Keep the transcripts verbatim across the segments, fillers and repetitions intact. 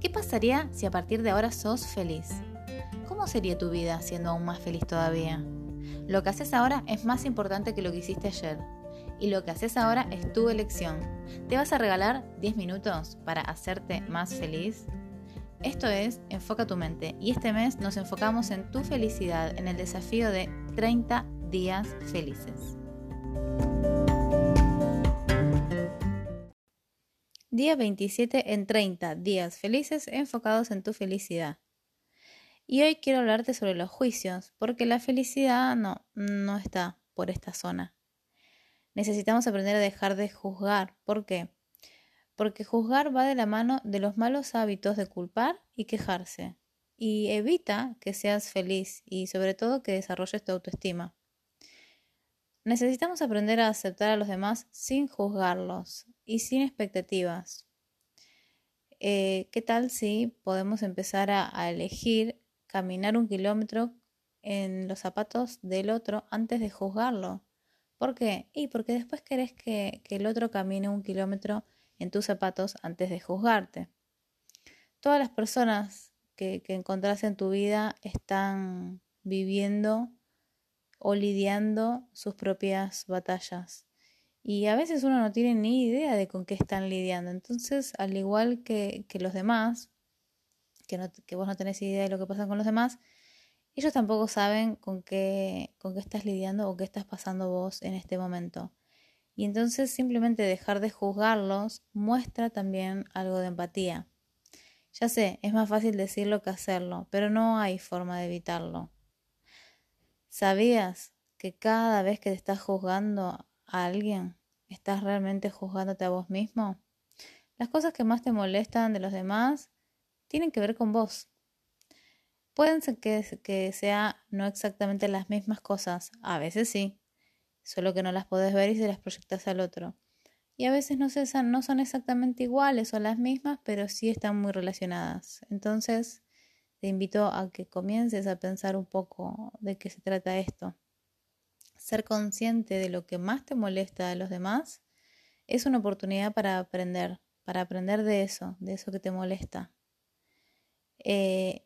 ¿Qué pasaría si a partir de ahora sos feliz? ¿Cómo sería tu vida siendo aún más feliz todavía? Lo que haces ahora es más importante que lo que hiciste ayer. Y lo que haces ahora es tu elección. ¿Te vas a regalar diez minutos para hacerte más feliz? Esto es Enfoca tu Mente, y este mes nos enfocamos en tu felicidad, en el desafío de treinta días felices. Día veintisiete en treinta días felices enfocados en tu felicidad. Y hoy quiero hablarte sobre los juicios, porque la felicidad no, no está por esta zona. Necesitamos aprender a dejar de juzgar. ¿Por qué? Porque juzgar va de la mano de los malos hábitos de culpar y quejarse. Y evita que seas feliz y sobre todo que desarrolles tu autoestima. Necesitamos aprender a aceptar a los demás sin juzgarlos y sin expectativas. Eh, ¿qué tal si podemos empezar a, a elegir caminar un kilómetro en los zapatos del otro antes de juzgarlo? ¿Por qué? Y porque después querés que, que el otro camine un kilómetro en tus zapatos antes de juzgarte. Todas las personas que, que encontrás en tu vida están viviendo o lidiando sus propias batallas. Y a veces uno no tiene ni idea de con qué están lidiando. Entonces, al igual que, que los demás, que, no, que vos no tenés idea de lo que pasa con los demás, ellos tampoco saben con qué, con qué estás lidiando o qué estás pasando vos en este momento. Y entonces simplemente dejar de juzgarlos muestra también algo de empatía. Ya sé, es más fácil decirlo que hacerlo, pero no hay forma de evitarlo. ¿Sabías que cada vez que te estás juzgando a alguien, estás realmente juzgándote a vos mismo? Las cosas que más te molestan de los demás tienen que ver con vos. Pueden ser que, que sean no exactamente las mismas cosas, a veces sí, solo que no las podés ver y se las proyectas al otro. Y a veces no, se, no son exactamente iguales o las mismas, pero sí están muy relacionadas. Entonces, te invito a que comiences a pensar un poco de qué se trata esto. Ser consciente de lo que más te molesta de los demás es una oportunidad para aprender, para aprender de eso, de eso que te molesta. Eh...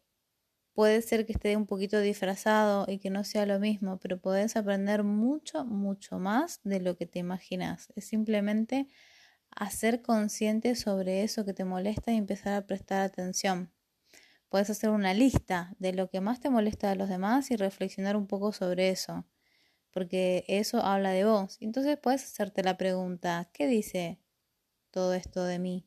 Puede ser que esté un poquito disfrazado y que no sea lo mismo, pero podés aprender mucho, mucho más de lo que te imaginas. Es simplemente hacer consciente sobre eso que te molesta y empezar a prestar atención. Podés hacer una lista de lo que más te molesta de los demás y reflexionar un poco sobre eso, porque eso habla de vos. Entonces podés hacerte la pregunta, ¿qué dice todo esto de mí?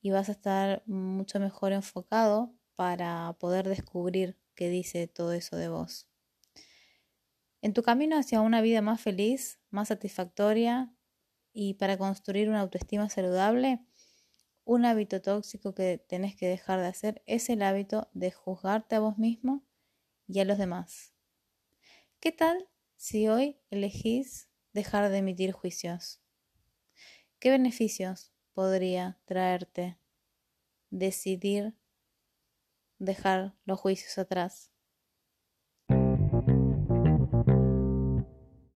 Y vas a estar mucho mejor enfocado para poder descubrir qué dice todo eso de vos. En tu camino hacia una vida más feliz, más satisfactoria y para construir una autoestima saludable, un hábito tóxico que tenés que dejar de hacer es el hábito de juzgarte a vos mismo y a los demás. ¿Qué tal si hoy elegís dejar de emitir juicios? ¿Qué beneficios podría traerte decidir dejar los juicios atrás?